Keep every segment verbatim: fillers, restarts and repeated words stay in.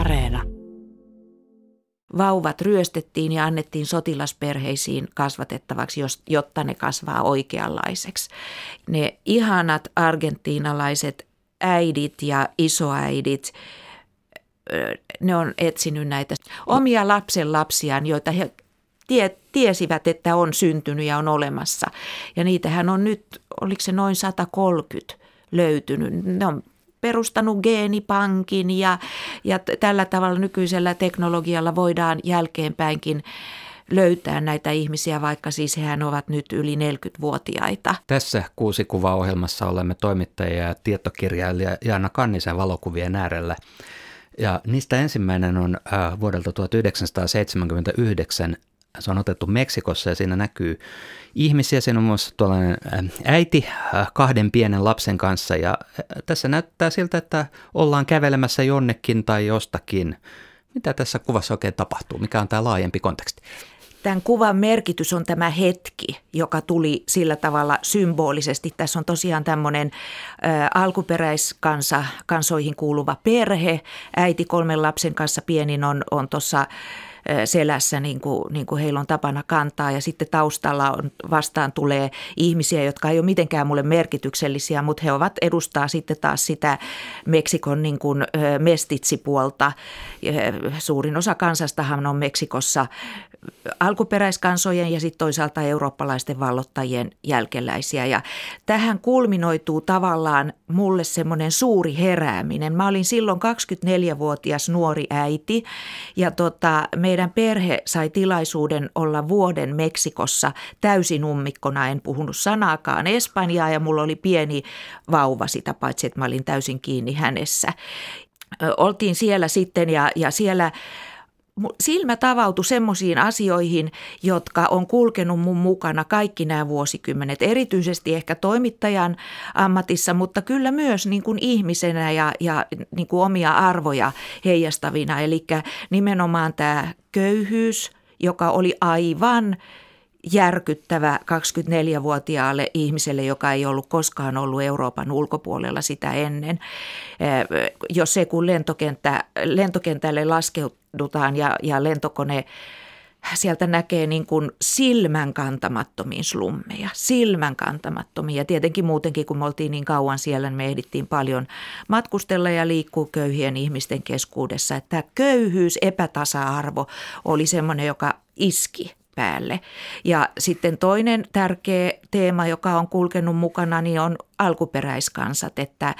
Areena. Vauvat ryöstettiin ja annettiin sotilasperheisiin kasvatettavaksi, jotta ne kasvaa oikeanlaiseksi. Ne ihanat argentiinalaiset äidit ja isoäidit, ne on etsinyt näitä omia lapsenlapsiaan, joita he tie, tiesivät, että on syntynyt ja on olemassa. Ja niitähän on nyt, oliko se noin sata kolmekymmentä löytynyt. Ne on perustanut geenipankin ja, ja tällä tavalla nykyisellä teknologialla voidaan jälkeenpäinkin löytää näitä ihmisiä, vaikka siis hehän ovat nyt yli neljäkymmentävuotiaita. Tässä kuusikuvaohjelmassa olemme toimittajia ja tietokirjailija Jaana Kannisen valokuvien äärellä. Ja niistä ensimmäinen on äh, vuodelta tuhatyhdeksänsataaseitsemänkymmentäyhdeksän. Se on otettu Meksikossa ja siinä näkyy ihmisiä. Siinä on myös tuollainen äiti kahden pienen lapsen kanssa ja tässä näyttää siltä, että ollaan kävelemässä jonnekin tai jostakin. Mitä tässä kuvassa oikein tapahtuu? Mikä on tämä laajempi konteksti? Tämän kuvan merkitys on tämä hetki, joka tuli sillä tavalla symbolisesti. Tässä on tosiaan tämmöinen ä, alkuperäiskansa, kansoihin kuuluva perhe. Äiti kolmen lapsen kanssa, pienin on, on tuossa selässä, niin kuin, niin kuin heillä on tapana kantaa. Ja sitten taustalla on, vastaan tulee ihmisiä, jotka ei ole mitenkään mulle merkityksellisiä, mutta he ovat edustaa sitten taas sitä Meksikon niin kuin mestitsipuolta. Suurin osa kansastahan on Meksikossa alkuperäiskansojen ja sitten toisaalta eurooppalaisten vallottajien jälkeläisiä. Ja tähän kulminoituu tavallaan mulle semmoinen suuri herääminen. Mä olin silloin kaksikymmentäneljävuotias nuori äiti ja tota, meidän perhe sai tilaisuuden olla vuoden Meksikossa täysin ummikkona. En puhunut sanaakaan espanjaa ja mulla oli pieni vauva sitä, paitsi että mä olin täysin kiinni hänessä. Oltiin siellä sitten ja, ja siellä silmä tavautui semmoisiin asioihin, jotka on kulkenut mun mukana kaikki nämä vuosikymmenet, erityisesti ehkä toimittajan ammatissa, mutta kyllä myös niin kuin ihmisenä ja, ja niin kuin omia arvoja heijastavina. Eli nimenomaan tämä köyhyys, joka oli aivan järkyttävä kaksikymmentäneljävuotiaalle ihmiselle, joka ei ollut koskaan ollut Euroopan ulkopuolella sitä ennen. Jos se, kun lentokenttä, lentokentälle laskeudutaan ja, ja lentokone sieltä näkee niin kuin silmänkantamattomiin slummeja, silmänkantamattomiin. Ja tietenkin muutenkin, kun me oltiin niin kauan siellä, niin me ehdittiin paljon matkustella ja liikkuu köyhien ihmisten keskuudessa. Että tämä köyhyys, epätasa-arvo oli semmoinen, joka iski päälle. Ja sitten toinen tärkeä teema, joka on kulkenut mukana, niin on alkuperäiskansat, että,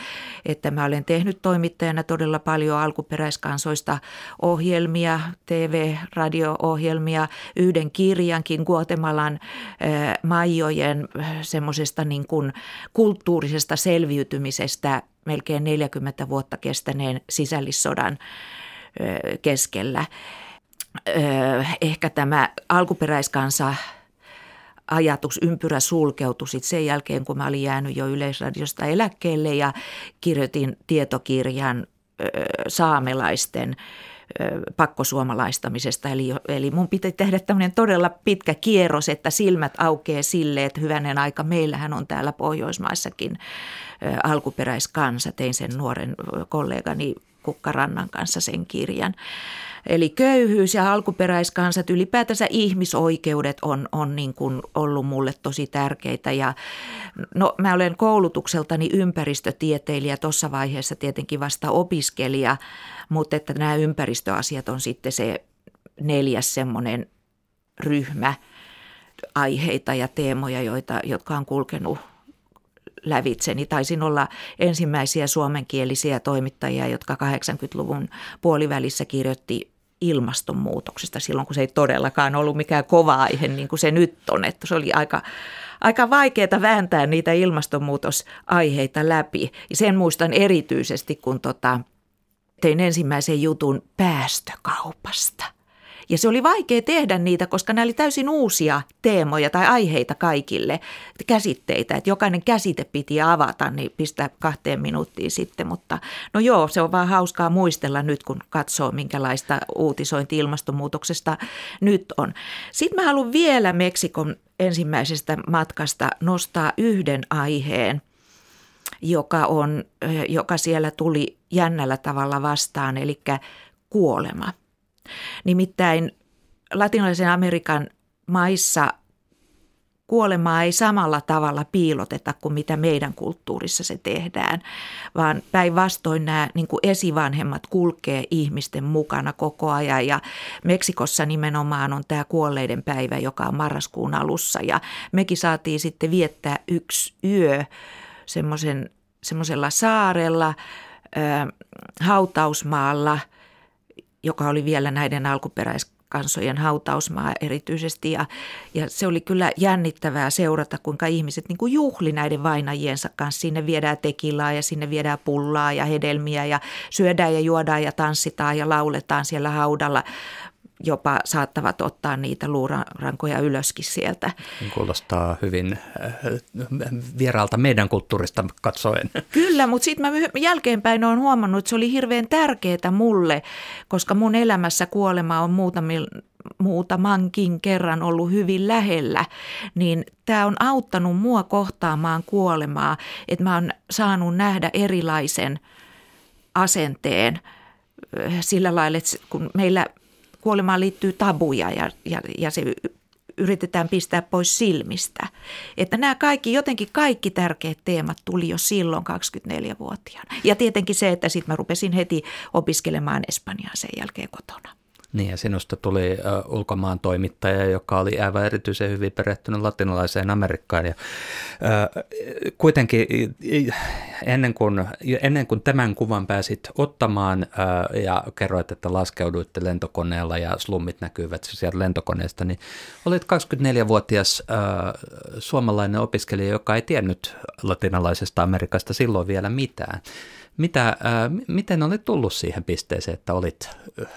että mä olen tehnyt toimittajana todella paljon alkuperäiskansoista ohjelmia, T V, radio-ohjelmia, yhden kirjankin Guatemalan äh, maijojen semmoisesta niin kuin kulttuurisesta selviytymisestä melkein neljäkymmentä vuotta kestäneen sisällissodan äh, keskellä. Ehkä tämä alkuperäiskansa ajatus, ympyrä sulkeutui sitten sen jälkeen, kun mä olin jäänyt jo Yleisradiosta eläkkeelle ja kirjoitin tietokirjan saamelaisten pakkosuomalaistamisesta. Eli, eli mun piti tehdä tämmöinen todella pitkä kierros, että silmät aukeaa sille, että hyvänen aika, meillähän on täällä Pohjoismaissakin alkuperäiskansa. Tein sen nuoren kollegani Kukkarannan kanssa sen kirjan. Eli köyhyys ja alkuperäiskansat, ylipäätänsä ihmisoikeudet on, on niin kuin ollut mulle tosi tärkeitä. Ja no, mä olen koulutukseltani ympäristötieteilijä, tuossa vaiheessa tietenkin vasta opiskelija, mutta että nämä ympäristöasiat on sitten se neljäs semmoinen ryhmä aiheita ja teemoja, joita, jotka on kulkenut lävitseni. Taisin olla ensimmäisiä suomenkielisiä toimittajia, jotka kahdeksankymmentäluvun puolivälissä kirjoitti ilmastonmuutoksesta silloin, kun se ei todellakaan ollut mikään kova aihe niin kuin se nyt on. Että se oli aika, aika vaikeaa vääntää niitä ilmastonmuutosaiheita läpi. Ja sen muistan erityisesti, kun tota, tein ensimmäisen jutun päästökaupasta. Ja se oli vaikea tehdä niitä, koska nämä oli täysin uusia teemoja tai aiheita kaikille, käsitteitä. Että jokainen käsite piti avata, niin pistää kahteen minuuttiin sitten. Mutta no joo, se on vaan hauskaa muistella nyt, kun katsoo, minkälaista uutisointi ilmastonmuutoksesta nyt on. Sitten mä haluan vielä Meksikon ensimmäisestä matkasta nostaa yhden aiheen, joka, on, joka siellä tuli jännällä tavalla vastaan, eli kuolema. Nimittäin Latinalaisen Amerikan maissa kuolemaa ei samalla tavalla piiloteta kuin mitä meidän kulttuurissa se tehdään, vaan päinvastoin nämä niin kuin esivanhemmat kulkee ihmisten mukana koko ajan. Ja Meksikossa nimenomaan on tämä kuolleiden päivä, joka on marraskuun alussa, ja mekin saatiin sitten viettää yksi yö semmoisen, semmoisella saarella, ö, hautausmaalla, joka oli vielä näiden alkuperäis kansojen hautausmaa erityisesti, ja, ja se oli kyllä jännittävää seurata, kuinka ihmiset niin kuin juhli näiden vainajiensa kanssa. Sinne viedään tekilaa ja sinne viedään pullaa ja hedelmiä ja syödään ja juodaan ja tanssitaan ja lauletaan siellä haudalla. Jopa saattavat ottaa niitä luurankoja ylöskin sieltä. Kuulostaa hyvin vieraalta meidän kulttuurista katsoen. Kyllä, mutta sitten mä jälkeenpäin olen huomannut, että se oli hirveän tärkeää mulle, koska mun elämässä kuolema on muutamilla muutamankin kerran ollut hyvin lähellä, niin tämä on auttanut mua kohtaamaan kuolemaa, että mä oon saanut nähdä erilaisen asenteen sillä lailla, että kun meillä kuolemaan liittyy tabuja ja, ja, ja se yritetään pistää pois silmistä. Että nämä kaikki, jotenkin kaikki tärkeät teemat tuli jo silloin kaksikymmentäneljävuotiaana. Ja tietenkin se, että sitten mä rupesin heti opiskelemaan espanjaa sen jälkeen kotona. Niin, ja sinusta tuli ulkomaan toimittaja, joka oli aivan erityisen hyvin perehtynyt latinalaiseen Amerikkaan. Ja, ää, kuitenkin ennen kuin, ennen kuin tämän kuvan pääsit ottamaan ää, ja kerroit, että laskeuduitte lentokoneella ja slummit näkyvät sieltä lentokoneesta, niin olit kaksikymmentäneljävuotias ää, suomalainen opiskelija, joka ei tiennyt latinalaisesta Amerikasta silloin vielä mitään. Mitä, äh, miten olet tullut siihen pisteeseen, että olit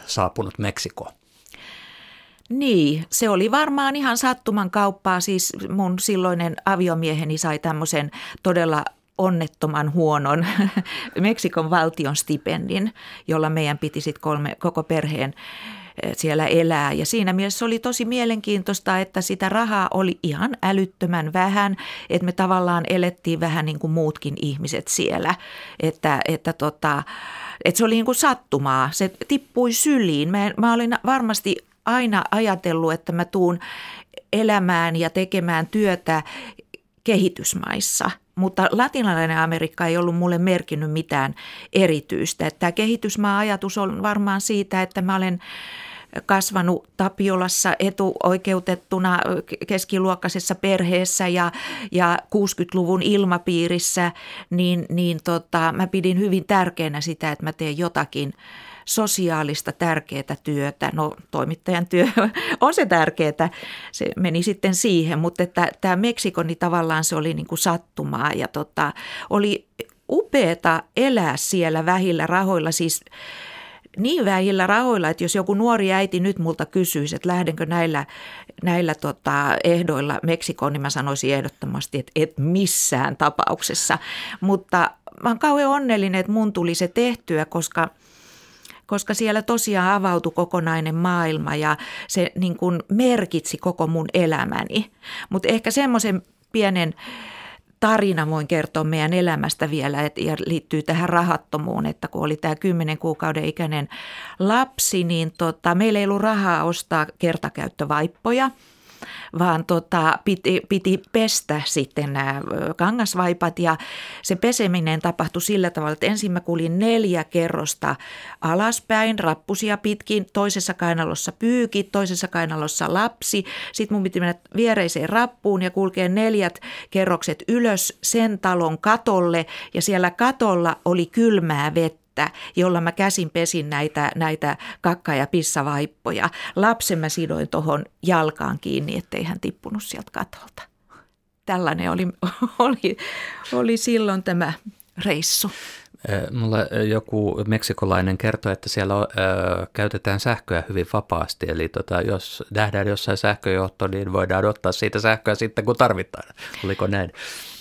saapunut Meksikoon? Niin, se oli varmaan ihan sattuman kauppaa. Siis mun silloinen aviomieheni sai tämmöisen todella onnettoman huonon Meksikon valtion stipendin, jolla meidän piti sit kolme, koko perheen siellä elää. Ja siinä mielessä oli tosi mielenkiintoista, että sitä rahaa oli ihan älyttömän vähän, että me tavallaan elettiin vähän niin kuin muutkin ihmiset siellä. Että, että, tota, että se oli niin kuin sattumaa, se tippui syliin. Mä, mä olin varmasti aina ajatellut, että mä tuun elämään ja tekemään työtä kehitysmaissa. Mutta latinalainen Amerikka ei ollut mulle merkinnyt mitään erityistä. Tämä kehitysmaa-ajatus on varmaan siitä, että mä olen kasvanut Tapiolassa etuoikeutettuna keskiluokkaisessa perheessä ja, ja kuudenkymmenen luvun ilmapiirissä, niin, niin tota, mä pidin hyvin tärkeänä sitä, että mä teen jotakin sosiaalista tärkeää työtä. No, toimittajan työ on se tärkeää, se meni sitten siihen, mutta tämä Meksikon, niin tavallaan se oli niin kuin sattumaa ja tota, oli upeata elää siellä vähillä rahoilla, siis niin vähillä rahoilla, että jos joku nuori äiti nyt multa kysyisi, että lähdenkö näillä, näillä tota ehdoilla Meksikoon, niin mä sanoisin ehdottomasti, että et missään tapauksessa, mutta mä oon kauhean onnellinen, että mun tuli se tehtyä, koska koska siellä tosiaan avautui kokonainen maailma ja se niin kuin merkitsi koko mun elämäni. Mutta ehkä semmoisen pienen tarina voin kertoa meidän elämästä vielä, et, ja liittyy tähän rahattomuun, että kun oli tämä kymmenen kuukauden ikäinen lapsi, niin tota, meillä ei ollut rahaa ostaa kertakäyttövaippoja, vaan tota, piti, piti pestä sitten nämä kangasvaipat ja se peseminen tapahtui sillä tavalla, että ensin mä kuljin neljä kerrosta alaspäin, rappusia pitkin, toisessa kainalossa pyyki, toisessa kainalossa lapsi. Sitten mun piti mennä viereiseen rappuun ja kulkea neljät kerrokset ylös sen talon katolle ja siellä katolla oli kylmää vettä, jolla mä käsin pesin näitä, näitä kakka- ja pissavaippoja. Lapsen mä sidoin tuohon jalkaan kiinni, ettei hän tippunut sieltä katolta. Tällainen oli, oli, oli silloin tämä reissu. Mulle joku meksikolainen kertoi, että siellä ö, käytetään sähköä hyvin vapaasti. Eli tota, jos nähdään jossain sähköjohto, niin voidaan ottaa siitä sähköä sitten, kun tarvitaan. Oliko näin?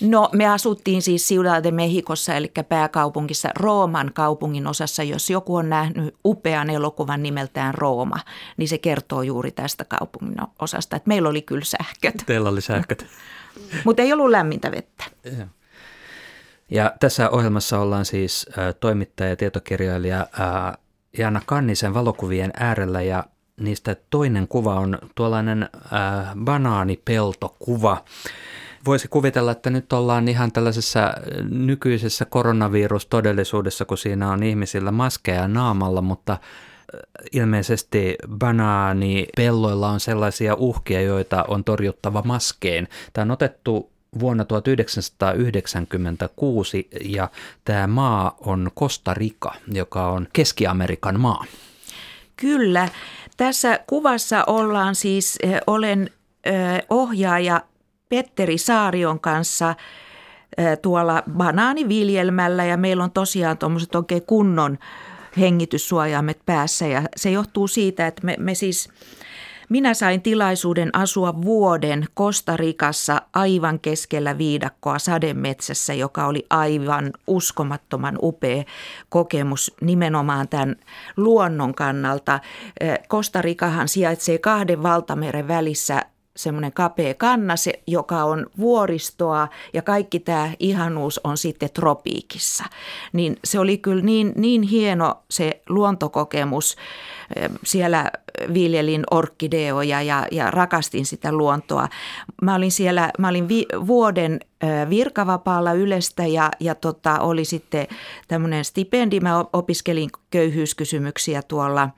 No, me asuttiin siis Ciudad de Mexicossa, eli pääkaupunkissa, Rooman kaupungin osassa. Jos joku on nähnyt upean elokuvan nimeltään Rooma, niin se kertoo juuri tästä kaupungin osasta. Että meillä oli kyllä sähköt. Teillä oli sähköt. Mutta ei ollut lämmintä vettä. Ja tässä ohjelmassa ollaan siis toimittaja, tietokirjailija Jaana Kannisen valokuvien äärellä ja niistä toinen kuva on tuollainen äh, banaanipeltokuva. Voisi kuvitella, että nyt ollaan ihan tällaisessa nykyisessä koronavirustodellisuudessa, kun siinä on ihmisillä maskeja naamalla, mutta ilmeisesti banaanipelloilla on sellaisia uhkia, joita on torjuttava maskein. Tämä on otettu vuonna tuhatyhdeksänsataayhdeksänkymmentäkuusi ja tämä maa on Costa Rica, joka on Keski-Amerikan maa. Kyllä. Tässä kuvassa ollaan siis, olen ohjaaja Petteri Saarion kanssa tuolla banaaniviljelmällä ja meillä on tosiaan tuommoiset oikein kunnon hengityssuojaimet päässä ja se johtuu siitä, että me, me siis, minä sain tilaisuuden asua vuoden Costa Ricassa aivan keskellä viidakkoa sademetsässä, joka oli aivan uskomattoman upea kokemus nimenomaan tämän luonnon kannalta. Costa Ricahan sijaitsee kahden valtameren välissä semmoinen kapea kannas, joka on vuoristoa ja kaikki tämä ihanuus on sitten tropiikissa. Niin se oli kyllä niin, niin hieno se luontokokemus. Siellä viljelin orkkideoja ja, ja rakastin sitä luontoa. Mä olin siellä, mä olin vi, vuoden virkavapaalla Ylestä ja, ja tota, oli sitten tämmöinen stipendi. Mä opiskelin köyhyyskysymyksiä tuolla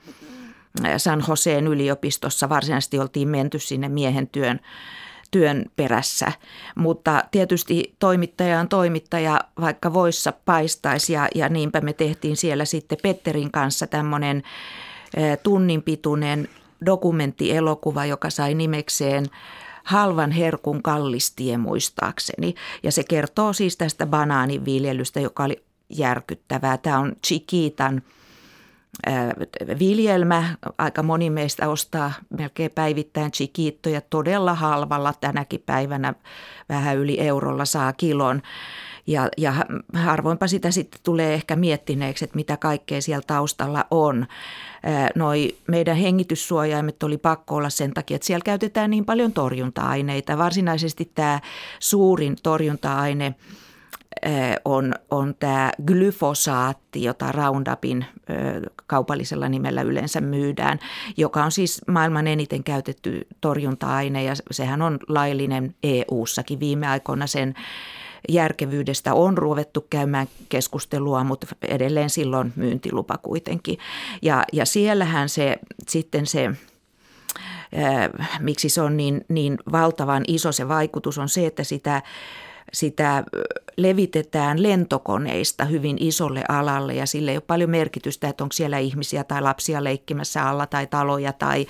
San Joseen yliopistossa, varsinaisesti oltiin menty sinne miehen työn, työn perässä, mutta tietysti toimittaja on toimittaja, vaikka voissa paistaisi ja, ja niinpä me tehtiin siellä sitten Petterin kanssa tämmöinen tunnin pituinen dokumenttielokuva, joka sai nimekseen Halvan herkun kallis tie muistaakseni ja se kertoo siis tästä banaaninviljelystä, joka oli järkyttävää. Tämä on Chiquitan viljelmä. Aika moni meistä ostaa melkein päivittäin chiquittoja todella halvalla tänäkin päivänä. Vähän yli eurolla saa kilon ja, ja harvoinpa sitä sitten tulee ehkä miettineeksi, että mitä kaikkea siellä taustalla on. Noi meidän hengityssuojaimet oli pakko olla sen takia, että siellä käytetään niin paljon torjunta-aineita. Varsinaisesti tämä suurin torjunta-aine on, on tämä glyfosaatti, jota Roundupin kaupallisella nimellä yleensä myydään, joka on siis maailman eniten käytetty torjunta-aine ja sehän on laillinen E U:ssakin. Viime aikoina sen järkevyydestä on ruvettu käymään keskustelua, mutta edelleen silloin myyntilupa kuitenkin. Ja, ja siellähän se sitten se... Miksi se on niin, niin valtavan iso se vaikutus on se, että sitä... Sitä levitetään lentokoneista hyvin isolle alalle ja sillä ei ole paljon merkitystä, että onko siellä ihmisiä tai lapsia leikkimässä alla tai taloja tai,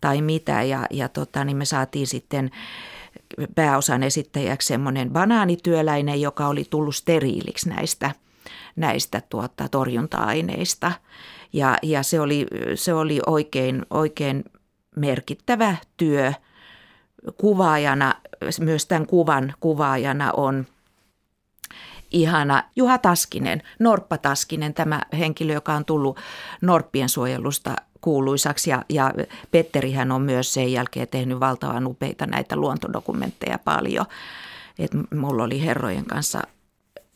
tai mitä. Ja, ja tota, niin me saatiin sitten pääosan esittäjäksi semmoinen banaanityöläinen, joka oli tullut steriiliksi näistä, näistä tuota, torjunta-aineista. Ja, ja se oli, se oli oikein, oikein merkittävä työ. Kuvaajana, myös tämän kuvan kuvaajana on ihana Juha Taskinen, Norppa Taskinen, tämä henkilö, joka on tullut norppien suojelusta kuuluisaksi. Ja, ja Petterihän on myös sen jälkeen tehnyt valtavan upeita näitä luontodokumentteja paljon. Et mulla oli herrojen kanssa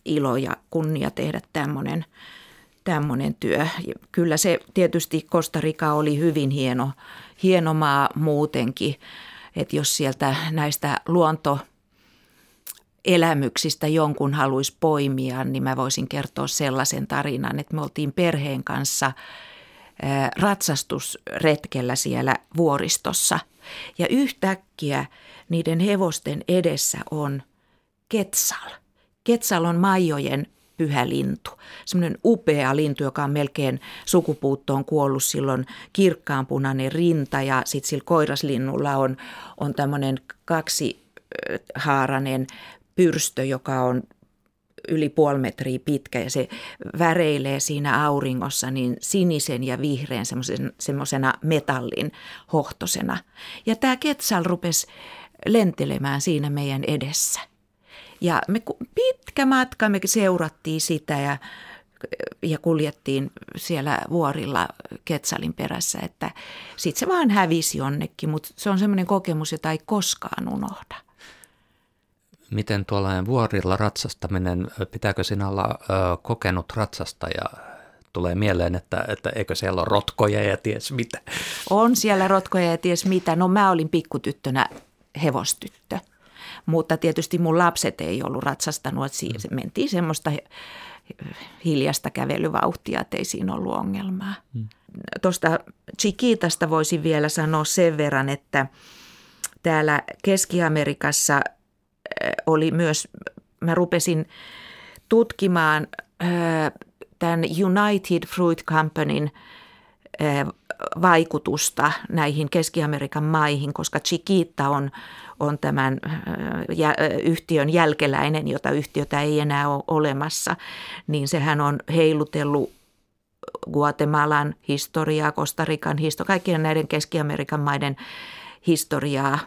ilo ja kunnia tehdä tämmöinen, tämmöinen työ. Kyllä se tietysti Costa Rica oli hyvin hieno, hieno maa muutenkin. Että jos sieltä näistä luontoelämyksistä jonkun haluaisi poimia, niin mä voisin kertoa sellaisen tarinan, että me oltiin perheen kanssa ratsastusretkellä siellä vuoristossa. Ja yhtäkkiä niiden hevosten edessä on ketsal. Ketsal on maijojen pyhä lintu. Semmoinen upea lintu, joka on melkein sukupuuttoon kuollut, silloin kirkkaanpunainen rinta ja sitten sillä koiraslinnulla on, on tämmöinen kaksihaarainen pyrstö, joka on yli puoli metriä pitkä ja se väreilee siinä auringossa niin sinisen ja vihreän semmoisena metallin hohtosena. Ja tämä ketsal rupesi lentelemään siinä meidän edessä. Ja me pitkä matka me seurattiin sitä ja, ja kuljettiin siellä vuorilla ketsalin perässä, että sitten se vaan hävisi jonnekin, mutta se on semmoinen kokemus, jota ei koskaan unohda. Miten tuollainen vuorilla ratsastaminen, pitääkö sinä olla ö, kokenut ratsastaja tulee mieleen, että, että eikö siellä ole rotkoja ja ties mitä. On siellä rotkoja ja ties mitä. No mä olin pikkutyttönä hevostyttö, mutta tietysti mun lapset ei ollut ratsastanut, että siinä mentiin semmoista hiljasta kävelyvauhtia, että ei siinä ollut ongelmaa. Hmm. Tuosta Chiquitasta voisin vielä sanoa sen verran, että täällä Keski-Amerikassa oli myös, mä rupesin tutkimaan tämän United Fruit Companyn vaikutusta näihin Keski-Amerikan maihin, koska Chiquita on, on tämän yhtiön jälkeläinen, jota yhtiötä ei enää ole olemassa, niin sehän on heilutellut Guatemalan historiaa, Costa Rican historiaa, kaikkien näiden Keski-Amerikan maiden historiaa,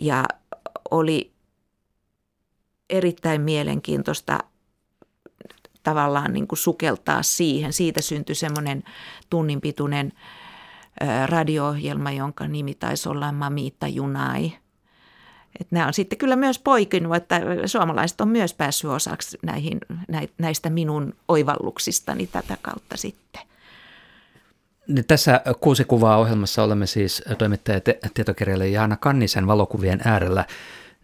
ja oli erittäin mielenkiintoista tavallaan niin kuin sukeltaa siihen. Siitä syntyi semmoinen tunnin pituinen radio-ohjelma, jonka nimi taisi olla Mamita Junai. Että nämä on sitten kyllä myös poikinut, että suomalaiset on myös päässyt osaksi näihin, näistä minun oivalluksistani tätä kautta sitten. Tässä Kuusi kuvaa -ohjelmassa olemme siis toimittaja tietokirjailija Jaana Kannisen valokuvien äärellä.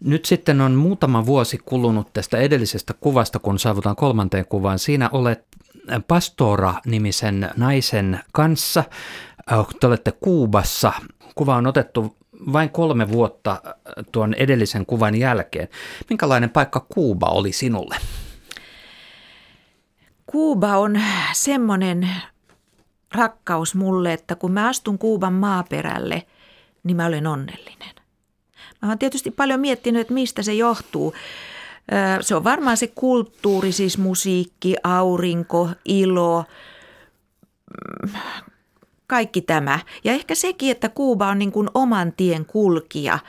Nyt sitten on muutama vuosi kulunut tästä edellisestä kuvasta, kun saavutaan kolmanteen kuvaan. Siinä olet Pastora-nimisen naisen kanssa. Te olette Kuubassa. Kuva on otettu vain kolme vuotta tuon edellisen kuvan jälkeen. Minkälainen paikka Kuuba oli sinulle? Kuuba on semmoinen rakkaus mulle, että kun mä astun Kuuban maaperälle, niin mä olen onnellinen. Mä oon tietysti paljon miettinyt, että mistä se johtuu. Se on varmaan se kulttuuri, siis musiikki, aurinko, ilo, kaikki tämä. Ja ehkä sekin, että Kuuba on niin kuin oman tien kulkija,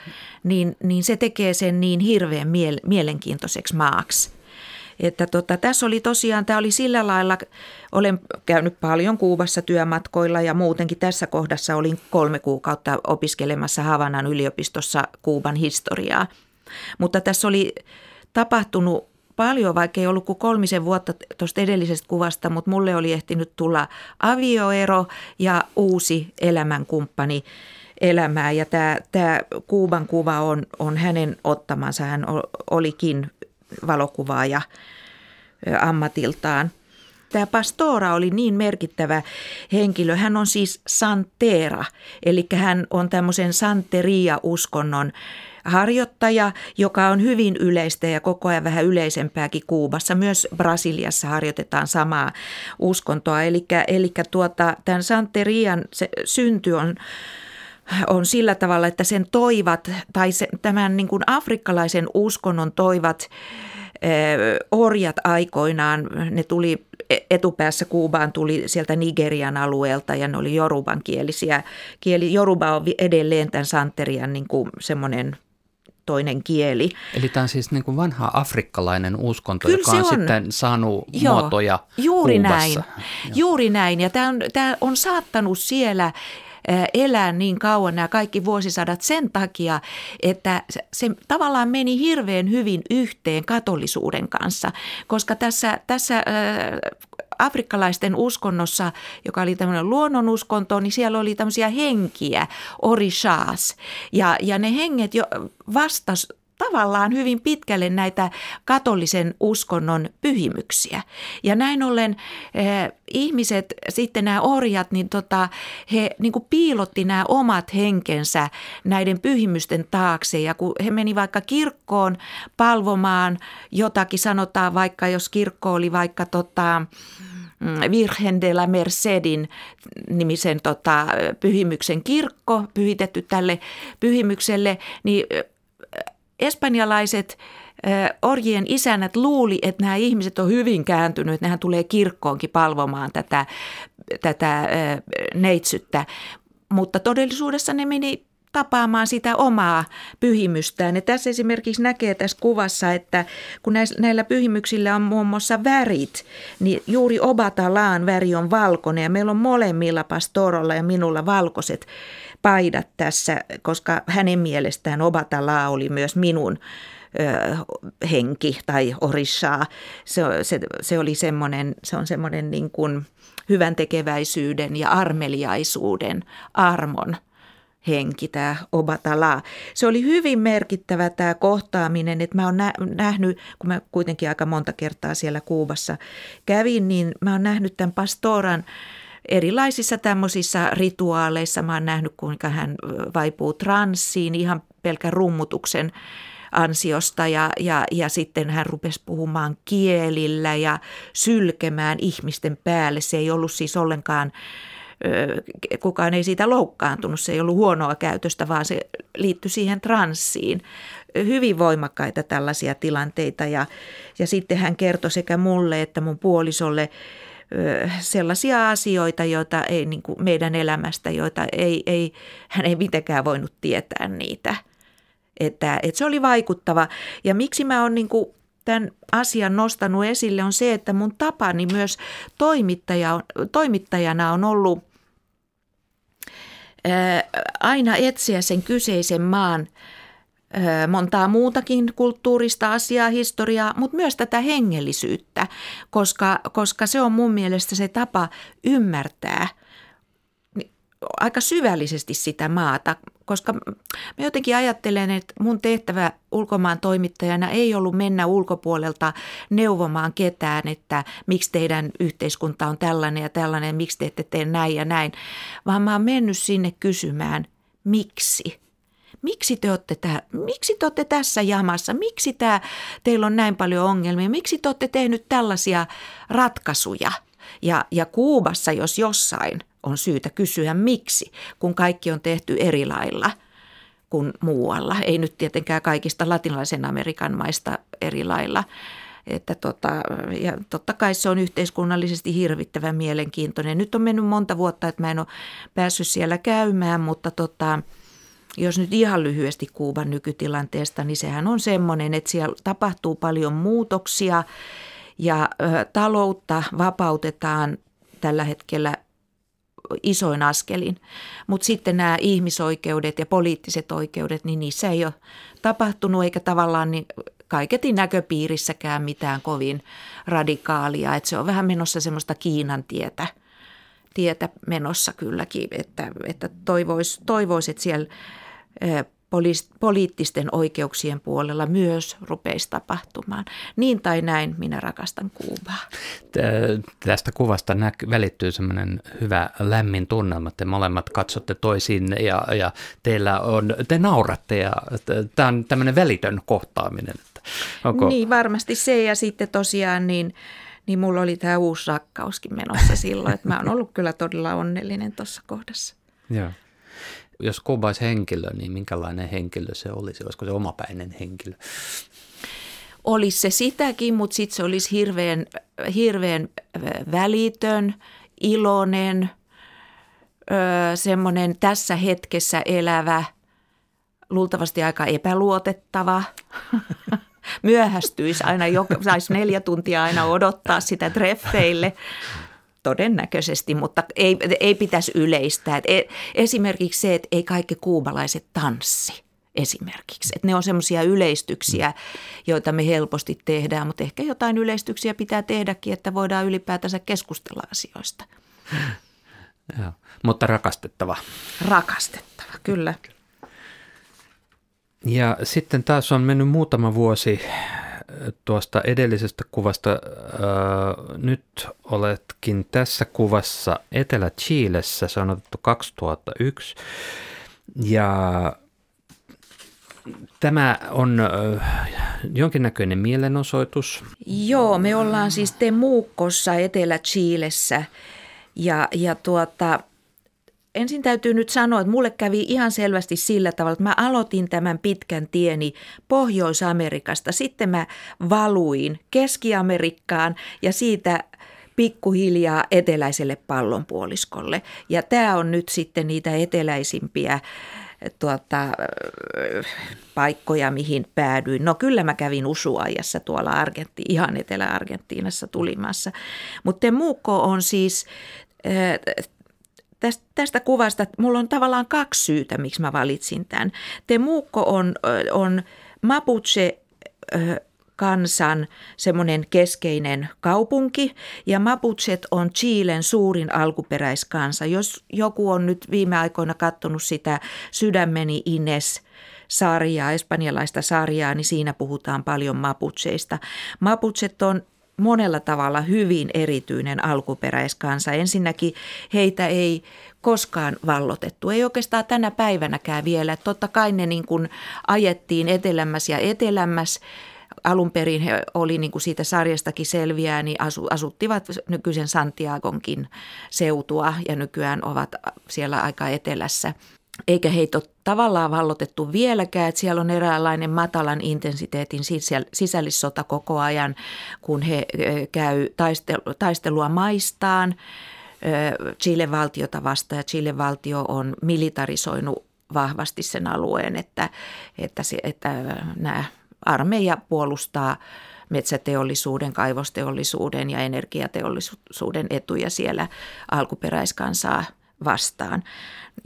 niin, niin se tekee sen niin hirveän mielenkiintoiseksi maaksi. Että tota, tässä oli tosiaan, tämä oli sillä lailla, olen käynyt paljon Kuubassa työmatkoilla ja muutenkin tässä kohdassa olin kolme kuukautta opiskelemassa Havanan yliopistossa Kuuban historiaa. Mutta tässä oli tapahtunut paljon, vaikka ei ollut kuin kolmisen vuotta tuosta edellisestä kuvasta, mutta mulle oli ehtinyt tulla avioero ja uusi elämänkumppani elämää. Ja tämä, tämä Kuuban kuva on, on hänen ottamansa, hän olikin valokuvaaja ammatiltaan. Tämä Pastora oli niin merkittävä henkilö. Hän on siis santera, eli hän on tämmöisen santeria-uskonnon harjoittaja, joka on hyvin yleistä ja koko ajan vähän yleisempääkin Kuubassa. Myös Brasiliassa harjoitetaan samaa uskontoa, eli, eli tuota, tämän santerian se synty on on sillä tavalla, että sen toivat tai se, tämän niin kuin afrikkalaisen uskonnon toivat eh, orjat aikoinaan, ne tuli etupäässä Kuubaan, tuli sieltä Nigerian alueelta ja ne oli joruban kielisiä. Kieli, joruba on edelleen tämän santerian niin kuin semmoinen toinen kieli. Eli tämä on siis niin kuin vanha afrikkalainen uskonto, kyllä joka on, on sitten saanut Joo. muotoja Juuri Kuubassa. Näin. Juuri näin, ja tämä on, tämä on saattanut siellä elää niin kauan nämä kaikki vuosisadat sen takia, että se tavallaan meni hirveän hyvin yhteen katolisuuden kanssa, koska tässä, tässä afrikkalaisten uskonnossa, joka oli tämmöinen luonnonuskonto, niin siellä oli tämmöisiä henkiä, orishas, ja, ja ne henget jo vastas tavallaan hyvin pitkälle näitä katolisen uskonnon pyhimyksiä. Ja näin ollen eh, ihmiset, sitten nämä orjat, niin tota, he niin kuin piilotti nämä omat henkensä näiden pyhimysten taakse. Ja kun he meni vaikka kirkkoon palvomaan jotakin, sanotaan vaikka, jos kirkko oli vaikka tota, Virgen de la Mercedin nimisen tota, pyhimyksen kirkko, pyhitetty tälle pyhimykselle, niin espanjalaiset orjien isännät luuli, että nämä ihmiset on hyvin kääntynyt, että nehän tulee kirkkoonkin palvomaan tätä, tätä neitsyttä, mutta todellisuudessa ne meni tapaamaan sitä omaa pyhimystään. Ja tässä esimerkiksi näkee tässä kuvassa, että kun näillä pyhimyksillä on muun muassa värit, niin juuri Obatalaan väri on valkoinen ja meillä on molemmilla Pastorolla ja minulla valkoiset paidat tässä, koska hänen mielestään Obatala oli myös minun ö, henki tai orishaa. Se, se, se oli semmoinen, se on semmoinen niin kuin hyvän tekeväisyyden ja armeliaisuuden, armon henki, tämä Obatala. Se oli hyvin merkittävä tämä kohtaaminen, että mä oon nähnyt, kun mä kuitenkin aika monta kertaa siellä Kuubassa kävin, niin mä oon nähnyt tämän Pastoran erilaisissa tämmöisissä rituaaleissa. Mä oon nähnyt, kuinka hän vaipuu transsiin ihan pelkän rummutuksen ansiosta ja, ja, ja sitten hän rupesi puhumaan kielillä ja sylkemään ihmisten päälle. Se ei ollut siis ollenkaan, kukaan ei siitä loukkaantunut, se ei ollut huonoa käytöstä, vaan se liittyi siihen transsiin. Hyvin voimakkaita tällaisia tilanteita ja, ja sitten hän kertoi sekä mulle että mun puolisolle sellaisia asioita, joita ei niin kuin meidän elämästä, joita ei, ei, hän ei mitenkään voinut tietää niitä. Että, että se oli vaikuttava. Ja miksi mä oon niin kuin tämän asian nostanut esille on se, että mun tapani myös toimittaja, toimittajana on ollut ää, aina etsiä sen kyseisen maan ää, montaa muutakin kulttuurista asiaa, historiaa, mutta myös tätä hengellisyyttä, koska, koska se on mun mielestä se tapa ymmärtää aika syvällisesti sitä maata, koska mä jotenkin ajattelen, että mun tehtävä ulkomaan toimittajana ei ollut mennä ulkopuolelta neuvomaan ketään, että miksi teidän yhteiskunta on tällainen ja tällainen, miksi te ette tee näin ja näin, vaan mä oon mennyt sinne kysymään, miksi? Miksi te olette, tä- miksi te olette tässä jamassa? Miksi tää, teillä on näin paljon ongelmia? Miksi te olette tehnyt tällaisia ratkaisuja? Ja, ja Kuubassa, jos jossain, on syytä kysyä miksi, kun kaikki on tehty eri lailla kuin muualla. Ei nyt tietenkään kaikista latinalaisen Amerikan maista eri lailla. Että tota, ja totta kai se on yhteiskunnallisesti hirvittävän mielenkiintoinen. Nyt on mennyt monta vuotta, että mä en ole päässyt siellä käymään, mutta tota, jos nyt ihan lyhyesti Kuuban nykytilanteesta, niin sehän on semmoinen, että siellä tapahtuu paljon muutoksia ja ö, taloutta vapautetaan tällä hetkellä isoin askelin, mutta sitten nämä ihmisoikeudet ja poliittiset oikeudet, niin niissä ei ole tapahtunut eikä tavallaan niin kaiketin näköpiirissäkään mitään kovin radikaalia. Että se on vähän menossa semmoista Kiinan tietä, tietä menossa kylläkin, että, että toivois, toivois, että siellä poli, poliittisten oikeuksien puolella myös rupeisi tapahtumaan. Niin tai näin, minä rakastan Kuubaa. Tästä kuvasta näky, välittyy semmoinen hyvä lämmin tunnelma, että molemmat katsotte toisiin ja, ja teillä on, te nauratte ja tämä on tämmöinen välitön kohtaaminen. Että onko... Niin, varmasti se ja sitten tosiaan niin, niin mulla oli tämä uusi rakkauskin menossa silloin, että mä oon ollut kyllä todella onnellinen tuossa kohdassa. Joo. Jos Kuuba olisi henkilö, niin minkälainen henkilö se olisi? Olisiko se omapäinen henkilö? Olisi se sitäkin, mutta sitten se olisi hirveän, hirveän välitön, iloinen, semmoinen tässä hetkessä elävä, luultavasti aika epäluotettava. Myöhästyisi aina, joka, saisi neljä tuntia aina odottaa sitä treffeille. Todennäköisesti, mutta ei, ei pitäisi yleistää. Et esimerkiksi se, että ei kaikki kuubalaiset tanssi esimerkiksi. Et ne on semmoisia yleistyksiä, joita me helposti tehdään, mutta ehkä jotain yleistyksiä pitää tehdäkin, että voidaan ylipäätänsä keskustella asioista. Joo, mutta rakastettava. Rakastettava, kyllä. Ja sitten taas on mennyt muutama vuosi tuosta edellisestä kuvasta. Äh, nyt oletkin tässä kuvassa Etelä-Chilessä, se on otettu kaksituhattayksi ja tämä on äh, jonkinnäköinen mielenosoitus. Joo, me ollaan siis Temucossa Etelä-Chilessä ja, ja tuota... Ensin täytyy nyt sanoa, että mulle kävi ihan selvästi sillä tavalla, että mä aloitin tämän pitkän tieni Pohjois-Amerikasta. Sitten mä valuin Keski-Amerikkaan ja siitä pikkuhiljaa eteläiselle pallonpuoliskolle. Ja tämä on nyt sitten niitä eteläisimpiä tuota, paikkoja, mihin päädyin. No kyllä mä kävin Usuajassa tuolla Argenti- ihan Etelä-Argentiinassa tulimassa. Mutta Temuco on siis... Äh, Tästä kuvasta mulla on tavallaan kaksi syytä, miksi mä valitsin tämän. Temuco on, on Mapuche kansan semmoinen keskeinen kaupunki, ja Mapuchet on Chilen suurin alkuperäiskansa. Jos joku on nyt viime aikoina katsonut sitä Sydämeni Ines -sarjaa, espanjalaista sarjaa, niin siinä puhutaan paljon Mapucheista. Mapuchet on monella tavalla hyvin erityinen alkuperäiskansa. Ensinnäkin heitä ei koskaan vallotettu, ei oikeastaan tänä päivänäkään vielä. Totta kai ne niin kuin ajettiin etelämmäs ja etelämmäs. Alun perin he oli, niin kuin siitä sarjastakin selviää, niin asu, asuttivat nykyisen Santiagonkin seutua ja nykyään ovat siellä aika etelässä. Eikä heitä ole tavallaan vallotettu vieläkään, että siellä on eräänlainen matalan intensiteetin sisällissota koko ajan, kun he käy taistelua maistaan Chilen valtiota vastaan, ja Chilen valtio on militarisoinut vahvasti sen alueen, että, että, se, että nämä armeija puolustaa metsäteollisuuden, kaivosteollisuuden ja energiateollisuuden etuja siellä alkuperäiskansaa vastaan.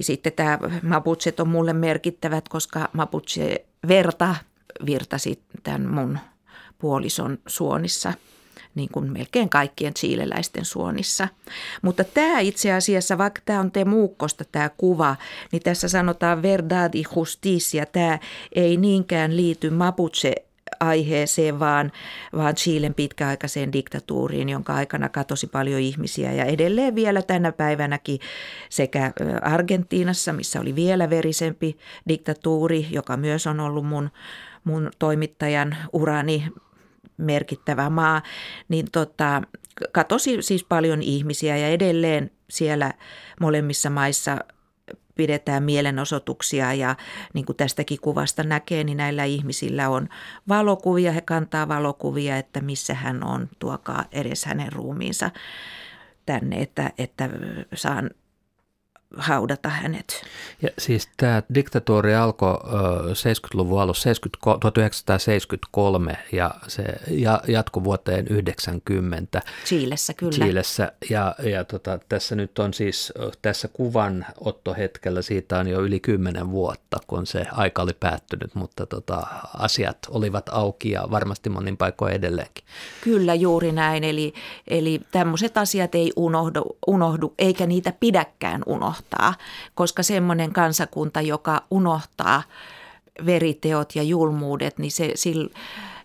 Sitten tämä Mapuchet on mulle merkittävät, koska Mapuche verta virtasi tämän mun puolison suonissa, niin kuin melkein kaikkien chileläisten suonissa. Mutta tämä itse asiassa, vaikka tämä on Temucosta tämä kuva, niin tässä sanotaan verdad y justicia. Tämä ei niinkään liity Mapuche aiheeseen, vaan, vaan Chilen pitkäaikaiseen diktatuuriin, jonka aikana katosi paljon ihmisiä ja edelleen vielä tänä päivänäkin sekä Argentiinassa, missä oli vielä verisempi diktatuuri, joka myös on ollut mun, mun toimittajan urani merkittävä maa, niin tota, katosi siis paljon ihmisiä ja edelleen siellä molemmissa maissa pidetään mielenosoituksia, ja niin kuin tästäkin kuvasta näkee, niin näillä ihmisillä on valokuvia. He kantaa valokuvia, että missä hän on, tuokaa edes hänen ruumiinsa tänne, että, että saan haudata hänet. Ja siis tämä diktatuuri alkoi seitsemänkymmentäluvun alussa tuhatyhdeksänsataaseitsemänkymmentäkolme ja se jatkui vuoteen yhdeksänkymmentä. Chilessä kyllä. Chilessä ja, ja tota, tässä nyt on siis tässä kuvan ottohetkellä siitä on jo yli kymmenen vuotta, kun se aika oli päättynyt, mutta tota, asiat olivat auki ja varmasti monin paikoin edelleenkin. Kyllä juuri näin, eli, eli tämmöiset asiat ei unohdu, unohdu eikä niitä pidäkään unohtaa. Koska semmoinen kansakunta, joka unohtaa veriteot ja julmuudet, niin se sillä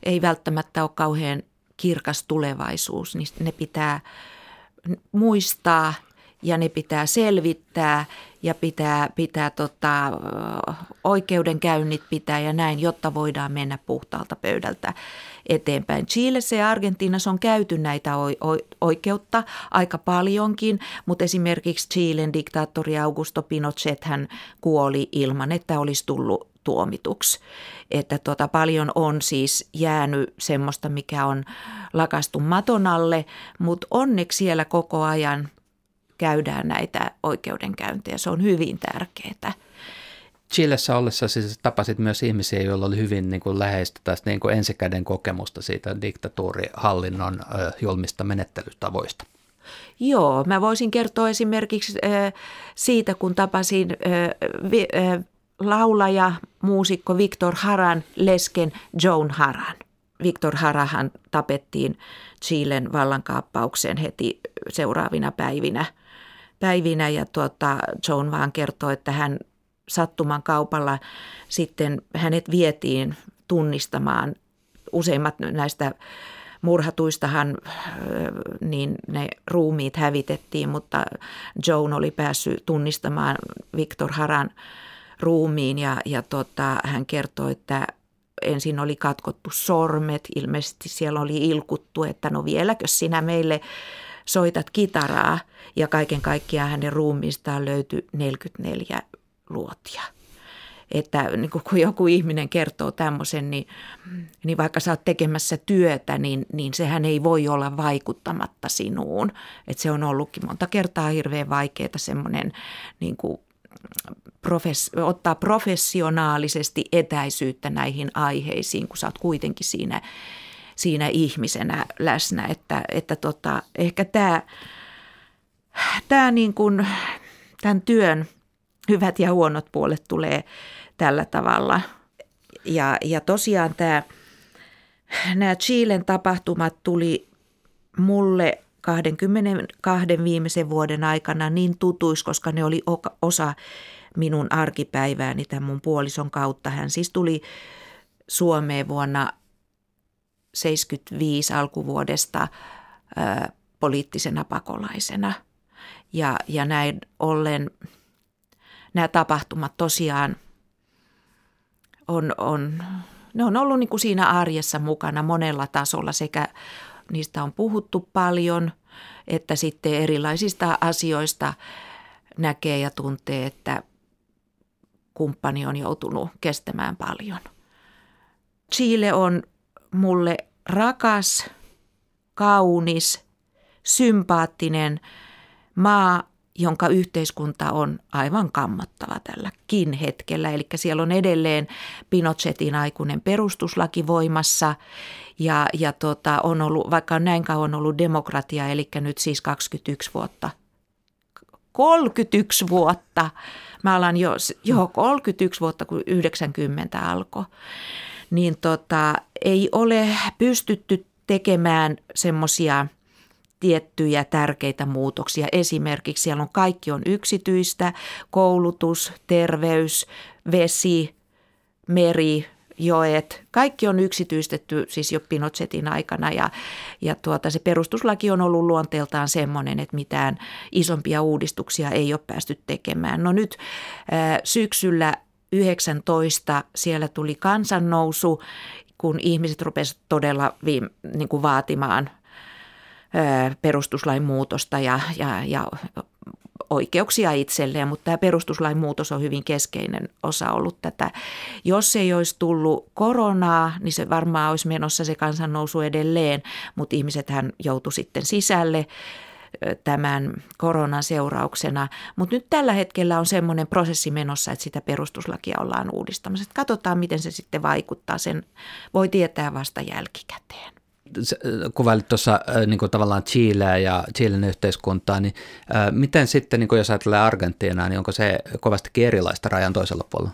ei välttämättä ole kauhean kirkas tulevaisuus. Niin ne pitää muistaa ja ne pitää selvittää ja pitää, pitää tota, oikeudenkäynnit pitää ja näin, jotta voidaan mennä puhtaalta pöydältä eteenpäin. Chilessä ja Argentiinassa on käyty näitä oikeutta aika paljonkin, mutta esimerkiksi Chilen diktaattori Augusto Pinochet hän kuoli ilman, että olisi tullut tuomituksi. Että tota, paljon on siis jäänyt semmoista, mikä on lakastu maton alle, mutta onneksi siellä koko ajan käydään näitä oikeudenkäyntejä. Se on hyvin tärkeää. Chilessä ollessa siis tapasit myös ihmisiä, joilla oli hyvin niin kuin läheistä tai niin kuin ensikäden kokemusta siitä diktatuurihallinnon julmista menettelytavoista. Joo, mä voisin kertoa esimerkiksi siitä, kun tapasin laulaja, muusikko Víctor Jaran lesken Joan Haran. Víctor Jarahan tapettiin Chilen vallankaappauksen heti seuraavina päivinä. päivinä ja tuota, Joan vaan kertoi, että hän sattuman kaupalla sitten hänet vietiin tunnistamaan. Useimmat näistä murhatuistahan niin ne ruumiit hävitettiin, mutta Joan oli päässyt tunnistamaan Víctor Jaran ruumiin ja, ja tuota, hän kertoi, että ensin oli katkottu sormet, ilmeisesti siellä oli ilkuttu, että no vieläkö sinä meille soitat kitaraa. Ja kaiken kaikkiaan hänen ruumiistaan löytyi neljäkymmentäneljä luotia. Että niin kun joku ihminen kertoo tämmöisen, niin, niin vaikka sä oot tekemässä työtä, niin, niin sehän ei voi olla vaikuttamatta sinuun. Että se on ollutkin monta kertaa hirveän vaikeaa semmoinen niin kuin Profes, ottaa professionaalisesti etäisyyttä näihin aiheisiin, kun sä oot kuitenkin siinä, siinä ihmisenä läsnä. Että, että tota, ehkä tää, tää niin kun, tämän työn hyvät ja huonot puolet tulee tällä tavalla. Ja, ja tosiaan tämä nämä Chilen tapahtumat tuli mulle kaksikymmentäkaksi viimeisen vuoden aikana niin tutuis, koska ne oli osa minun arkipäivääni tämän mun puolison kautta. Hän siis tuli Suomeen vuonna seitsemänkymmentäviisi alkuvuodesta ö, poliittisena pakolaisena. Ja, ja näin ollen nämä tapahtumat tosiaan on, on, ne on ollut niin kuin siinä arjessa mukana monella tasolla. Sekä niistä on puhuttu paljon, että sitten erilaisista asioista näkee ja tuntee, että kumppani on joutunut kestämään paljon. Chile on mulle rakas, kaunis, sympaattinen maa, jonka yhteiskunta on aivan kammottava tälläkin hetkellä. Eli siellä on edelleen Pinochetin aikuinen perustuslaki voimassa ja, ja tota, on ollut, vaikka näin kauan on ollut demokratia, eli nyt siis kaksikymmentäyksi vuotta. kolmekymmentäyksi vuotta. Mä alan jo, jo kolmekymmentäyksi vuotta, kun yhdeksänkymmentä alkoi. Niin tota, ei ole pystytty tekemään semmoisia tiettyjä tärkeitä muutoksia. Esimerkiksi siellä on kaikki on yksityistä, koulutus, terveys, vesi, meri, joet. Kaikki on yksityistetty siis jo Pinochetin aikana ja, ja tuota, se perustuslaki on ollut luonteeltaan semmoinen, että mitään isompia uudistuksia ei ole päästy tekemään. No nyt äh, syksyllä yhdeksäntoista siellä tuli kansannousu, kun ihmiset rupesivat todella viime, niin kuin vaatimaan perustuslain muutosta ja, ja, ja oikeuksia itselleen, mutta tämä perustuslain muutos on hyvin keskeinen osa ollut tätä. Jos ei olisi tullut koronaa, niin se varmaan olisi menossa se kansannousu edelleen, mutta ihmisethän joutui sitten sisälle tämän koronan seurauksena. Mutta nyt tällä hetkellä on semmoinen prosessi menossa, että sitä perustuslakia ollaan uudistamassa. Että katsotaan, miten se sitten vaikuttaa. Sen voi tietää vasta jälkikäteen. Kuvailit tuossa niin kuin tavallaan Chileä ja Chilen yhteiskuntaa, niin ä, miten sitten, niin kuin jos ajatellaan Argentiinaa, niin onko se kovastikin erilaista rajan toisella puolella?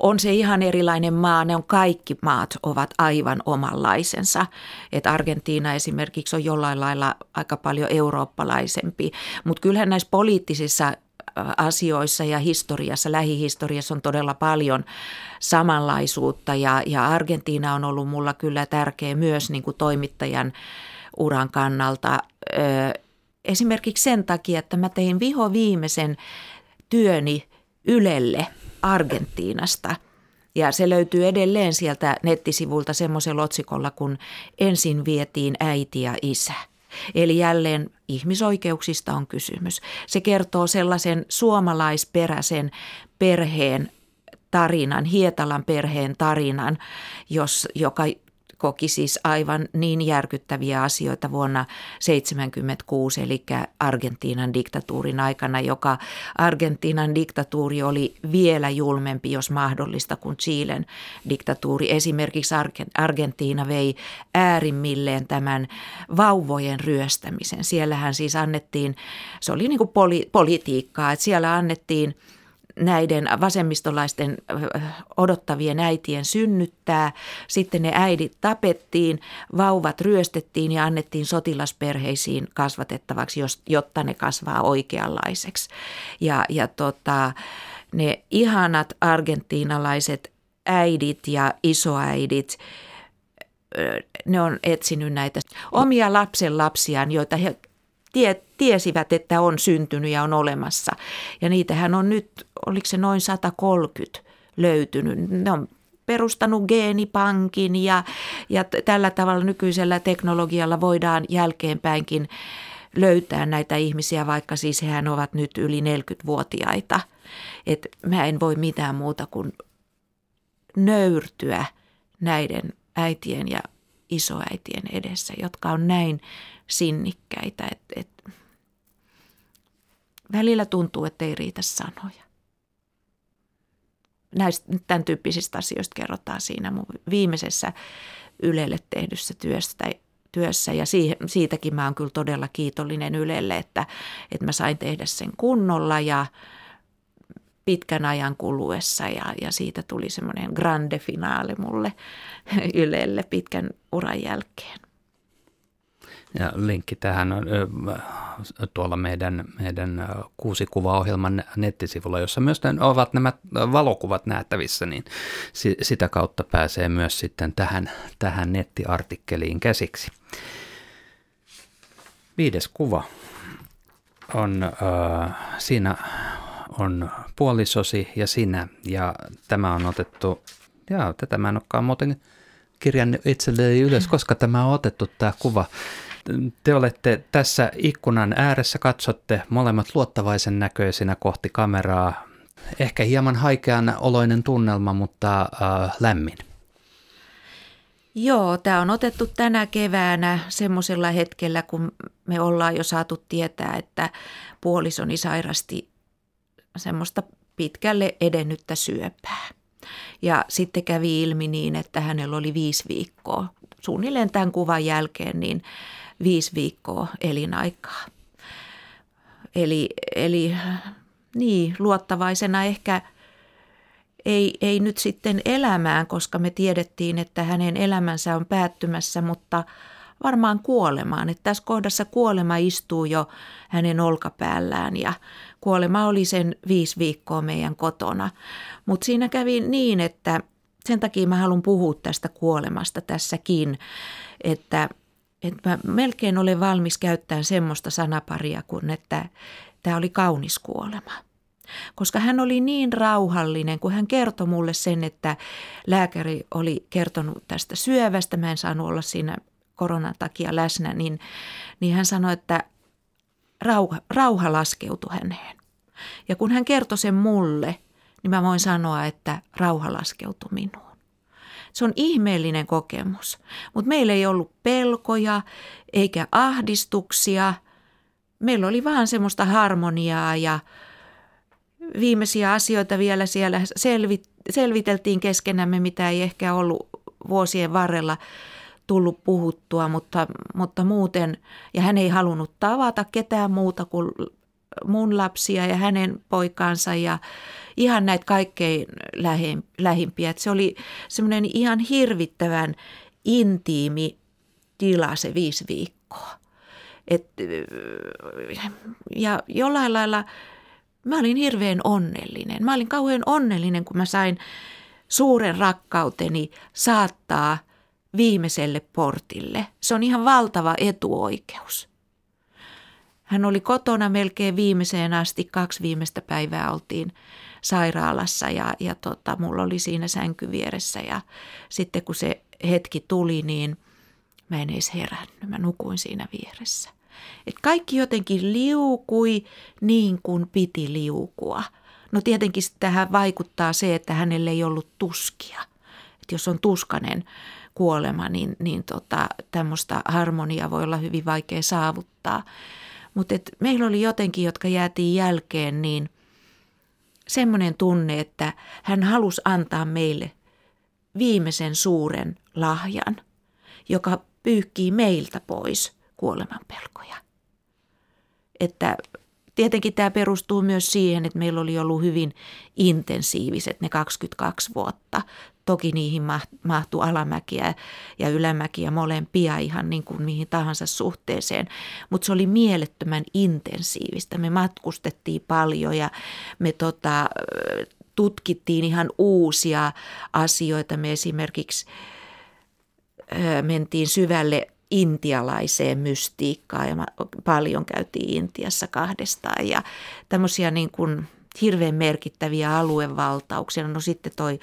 On se ihan erilainen maa. Ne on kaikki maat ovat aivan omanlaisensa. Et Argentiina esimerkiksi on jollain lailla aika paljon eurooppalaisempi, mutta kyllähän näissä poliittisissa asioissa ja historiassa, lähihistoriassa on todella paljon samanlaisuutta ja, ja Argentiina on ollut mulla kyllä tärkeä myös niin kuin toimittajan uran kannalta. Esimerkiksi sen takia, että mä tein viho viimeisen työni Ylelle Argentiinasta ja se löytyy edelleen sieltä nettisivulta semmoisella otsikolla, kun ensin vietiin äiti ja isä. Eli jälleen ihmisoikeuksista on kysymys. Se kertoo sellaisen suomalaisperäisen perheen tarinan, Hietalan perheen tarinan, jos, joka koki siis aivan niin järkyttäviä asioita vuonna seitsemänkymmentäkuusi, eli Argentiinan diktatuurin aikana, joka Argentiinan diktatuuri oli vielä julmempi, jos mahdollista, kuin Chilen diktatuuri. Esimerkiksi Argentiina vei äärimmilleen tämän vauvojen ryöstämisen. Siellähän siis annettiin, se oli niin kuin poli, politiikkaa, että siellä annettiin näiden vasemmistolaisten odottavien äitien synnyttää. Sitten ne äidit tapettiin, vauvat ryöstettiin ja annettiin sotilasperheisiin kasvatettavaksi, jotta ne kasvaa oikeanlaiseksi. Ja, ja tota, ne ihanat argentiinalaiset äidit ja isoäidit, ne on etsinyt näitä omia lapsen lapsiaan, joita he tie, tiesivät, että on syntynyt ja on olemassa. Ja niitähän on nyt, oliko se noin sata kolmekymmentä löytynyt. Ne on perustanut geenipankin ja, ja tällä tavalla nykyisellä teknologialla voidaan jälkeenpäinkin löytää näitä ihmisiä, vaikka siis hehän ovat nyt yli neljäkymmentävuotiaita. Et mä en voi mitään muuta kuin nöyrtyä näiden äitien ja isoäitien edessä, jotka on näin sinnikkäitä, että et välillä tuntuu, että ei riitä sanoja. Näistä tämän tyyppisistä asioista kerrotaan siinä mun viimeisessä Ylelle tehdyssä työstä, työssä ja siihen, siitäkin mä oon kyllä todella kiitollinen Ylelle, että, että mä sain tehdä sen kunnolla ja pitkän ajan kuluessa ja, ja siitä tuli semmoinen grande finaali mulle Ylelle pitkän uran jälkeen. Ja linkki tähän on tuolla meidän, meidän kuusikuvaohjelman nettisivulla, jossa myös ovat nämä valokuvat nähtävissä, niin sitä kautta pääsee myös sitten tähän, tähän nettiartikkeliin käsiksi. Viides kuva on, äh, siinä on puolisosi ja sinä, ja tämä on otettu, jaa, tätä mä en olekaan muuten kirjan itselleni ylös, koska tämä on otettu tämä kuva. Te olette tässä ikkunan ääressä, katsotte molemmat luottavaisen näköisinä kohti kameraa. Ehkä hieman haikean oloinen tunnelma, mutta äh, lämmin. Joo, tämä on otettu tänä keväänä semmoisella hetkellä, kun me ollaan jo saatu tietää, että puolisoni sairasti semmoista pitkälle edennyttä syöpää. Ja sitten kävi ilmi niin, että hänellä oli viisi viikkoa. Suunnilleen tämän kuvan jälkeen niin viisi viikkoa elinaikaa. Eli, eli niin, luottavaisena ehkä ei, ei nyt sitten elämään, koska me tiedettiin, että hänen elämänsä on päättymässä, mutta varmaan kuolemaan. Että tässä kohdassa kuolema istuu jo hänen olkapäällään ja kuolema oli sen viisi viikkoa meidän kotona. Mutta siinä kävi niin, että sen takia mä haluan puhua tästä kuolemasta tässäkin, että, että mä melkein olen valmis käyttämään semmoista sanaparia kuin, että tämä oli kaunis kuolema. Koska hän oli niin rauhallinen, kun hän kertoi mulle sen, että lääkäri oli kertonut tästä syövästä, mä en saanut olla siinä koronan takia läsnä, niin, niin hän sanoi, että rauha, rauha laskeutui häneen. Ja kun hän kertoi sen mulle, niin mä voin sanoa, että rauha laskeutui minuun. Se on ihmeellinen kokemus, mutta meillä ei ollut pelkoja eikä ahdistuksia. Meillä oli vaan semmoista harmoniaa ja viimeisiä asioita vielä siellä selvit- selviteltiin keskenämme, mitä ei ehkä ollut vuosien varrella tullut puhuttua, mutta, mutta muuten, ja hän ei halunnut tavata ketään muuta kuin mun lapsia ja hänen poikaansa ja ihan näitä kaikkein lähimpiä. Että se oli semmoinen ihan hirvittävän intiimi tila se viisi viikkoa. Et, ja jollain lailla mä olin hirveän onnellinen. Mä olin kauhean onnellinen, kun mä sain suuren rakkauteni saattaa viimeiselle portille. Se on ihan valtava etuoikeus. Hän oli kotona melkein viimeiseen asti, kaksi viimeistä päivää oltiin sairaalassa ja, ja tota, mulla oli siinä sänky vieressä ja sitten kun se hetki tuli, niin mä en edes herännyt, mä nukuin siinä vieressä. Et kaikki jotenkin liukui niin kuin piti liukua. No tietenkin tähän vaikuttaa se, että hänelle ei ollut tuskia. Et jos on tuskanen kuolema, niin, niin tota, tämmöistä harmoniaa voi olla hyvin vaikea saavuttaa. Mutta meillä oli jotenkin, jotka jäätiin jälkeen, niin semmoinen tunne, että hän halusi antaa meille viimeisen suuren lahjan, joka pyyhkii meiltä pois kuolemanpelkoja. Että tietenkin tämä perustuu myös siihen, että meillä oli ollut hyvin intensiiviset ne kaksikymmentäkaksi vuotta. Toki niihin mahtui alamäkiä ja ylämäkiä molempia ihan niin kuin mihin tahansa suhteeseen, mutta se oli mielettömän intensiivistä. Me matkustettiin paljon ja me tota, tutkittiin ihan uusia asioita. Me esimerkiksi ö, mentiin syvälle intialaiseen mystiikkaan ja paljon käytiin Intiassa kahdestaan ja tämmöisiä niin kuin hirveän merkittäviä aluevaltauksia. No sitten toi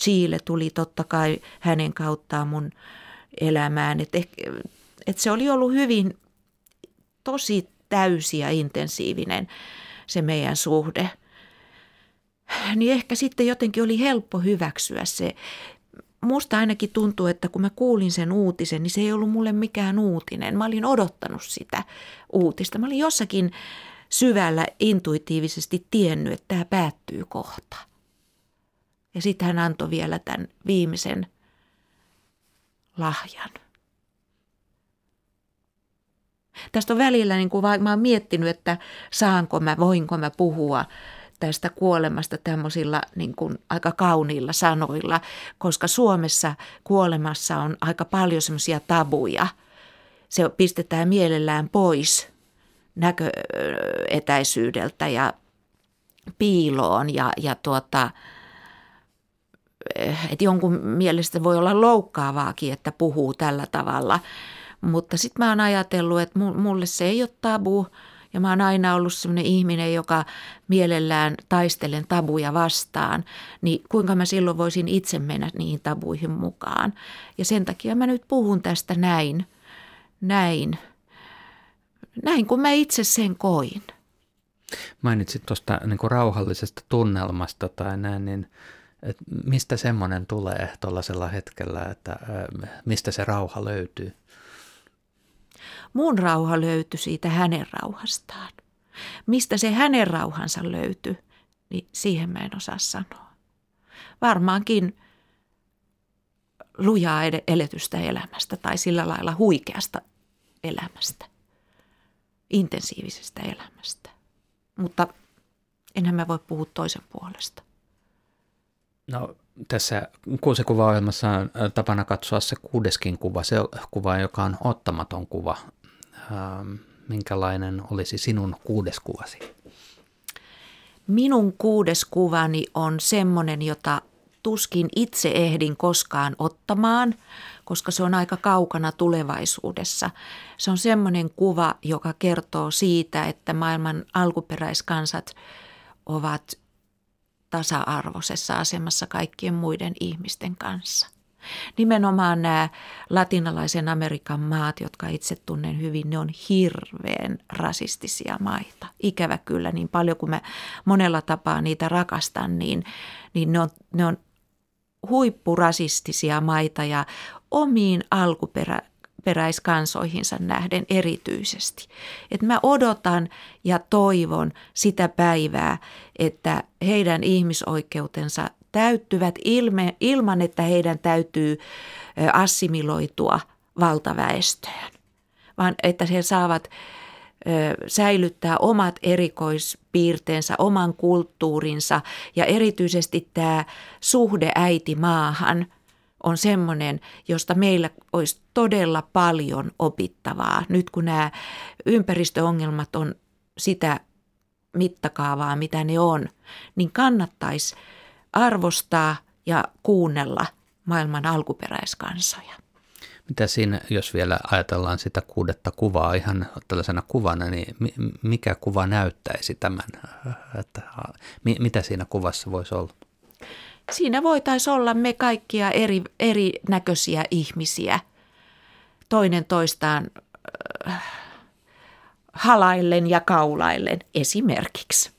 Chile tuli totta kai hänen kauttaan mun elämään. Että et se oli ollut hyvin tosi täysi ja intensiivinen se meidän suhde. Niin ehkä sitten jotenkin oli helppo hyväksyä se. Musta ainakin tuntuu, että kun mä kuulin sen uutisen, niin se ei ollut mulle mikään uutinen. Mä olin odottanut sitä uutista. Mä olin jossakin syvällä intuitiivisesti tiennyt, että tämä päättyy kohta. Ja sitten hän antoi vielä tämän viimeisen lahjan. Tästä on välillä, niin kun mä oon miettinyt, että saanko mä, voinko mä puhua tästä kuolemasta tämmöisillä niin kuin aika kauniilla sanoilla, koska Suomessa kuolemassa on aika paljon semmoisia tabuja. Se pistetään mielellään pois näköetäisyydeltä ja piiloon ja, ja tuota, että jonkun mielestä voi olla loukkaavaakin, että puhuu tällä tavalla. Mutta sitten mä oon ajatellut, että mulle se ei ole tabu ja mä oon aina ollut sellainen ihminen, joka mielellään taistelen tabuja vastaan. Niin kuinka mä silloin voisin itse mennä niihin tabuihin mukaan. Ja sen takia mä nyt puhun tästä näin, näin, näin kun mä itse sen koin. Mainitsit tuosta niin rauhallisesta tunnelmasta tai näin, niin et mistä semmoinen tulee tuollaisella hetkellä, että mistä se rauha löytyy? Mun rauha löytyi siitä hänen rauhastaan. Mistä se hänen rauhansa löytyi, niin siihen mä en osaa sanoa. Varmaankin lujaa eletystä elämästä tai sillä lailla huikeasta elämästä, intensiivisestä elämästä. Mutta enhän mä voi puhua toisen puolesta. No tässä kuusi kuvaohjelmassa on tapana katsoa se kuudeskin kuva, se kuva, joka on ottamaton kuva. Minkälainen olisi sinun kuudes kuvasi? Minun kuudes kuvani on semmoinen, jota tuskin itse ehdin koskaan ottamaan, koska se on aika kaukana tulevaisuudessa. Se on semmoinen kuva, joka kertoo siitä, että maailman alkuperäiskansat ovat tasa-arvoisessa asemassa kaikkien muiden ihmisten kanssa. Nimenomaan nämä latinalaisen Amerikan maat, jotka itse tunnen hyvin, ne on hirveän rasistisia maita. Ikävä kyllä, niin paljon kuin mä monella tapaa niitä rakastan, niin, niin ne on, ne on huippurasistisia maita ja omiin alkuperäiskansoihinsa nähden erityisesti. Et mä odotan ja toivon sitä päivää, että heidän ihmisoikeutensa täyttyvät ilme, ilman, että heidän täytyy assimiloitua valtaväestöön, vaan että he saavat säilyttää omat erikoispiirteensä, oman kulttuurinsa ja erityisesti tämä suhde äitimaahan on semmoinen, josta meillä olisi todella paljon opittavaa. Nyt kun nämä ympäristöongelmat on sitä mittakaavaa, mitä ne on, niin kannattaisi arvostaa ja kuunnella maailman alkuperäiskansoja. Mitä siinä, jos vielä ajatellaan sitä kuudetta kuvaa ihan tällaisena kuvana, niin mikä kuva näyttäisi tämän? Että, mitä siinä kuvassa voisi olla? Siinä voitaisiin olla me kaikkia eri, erinäköisiä ihmisiä, toinen toistaan äh, halaillen ja kaulaillen esimerkiksi.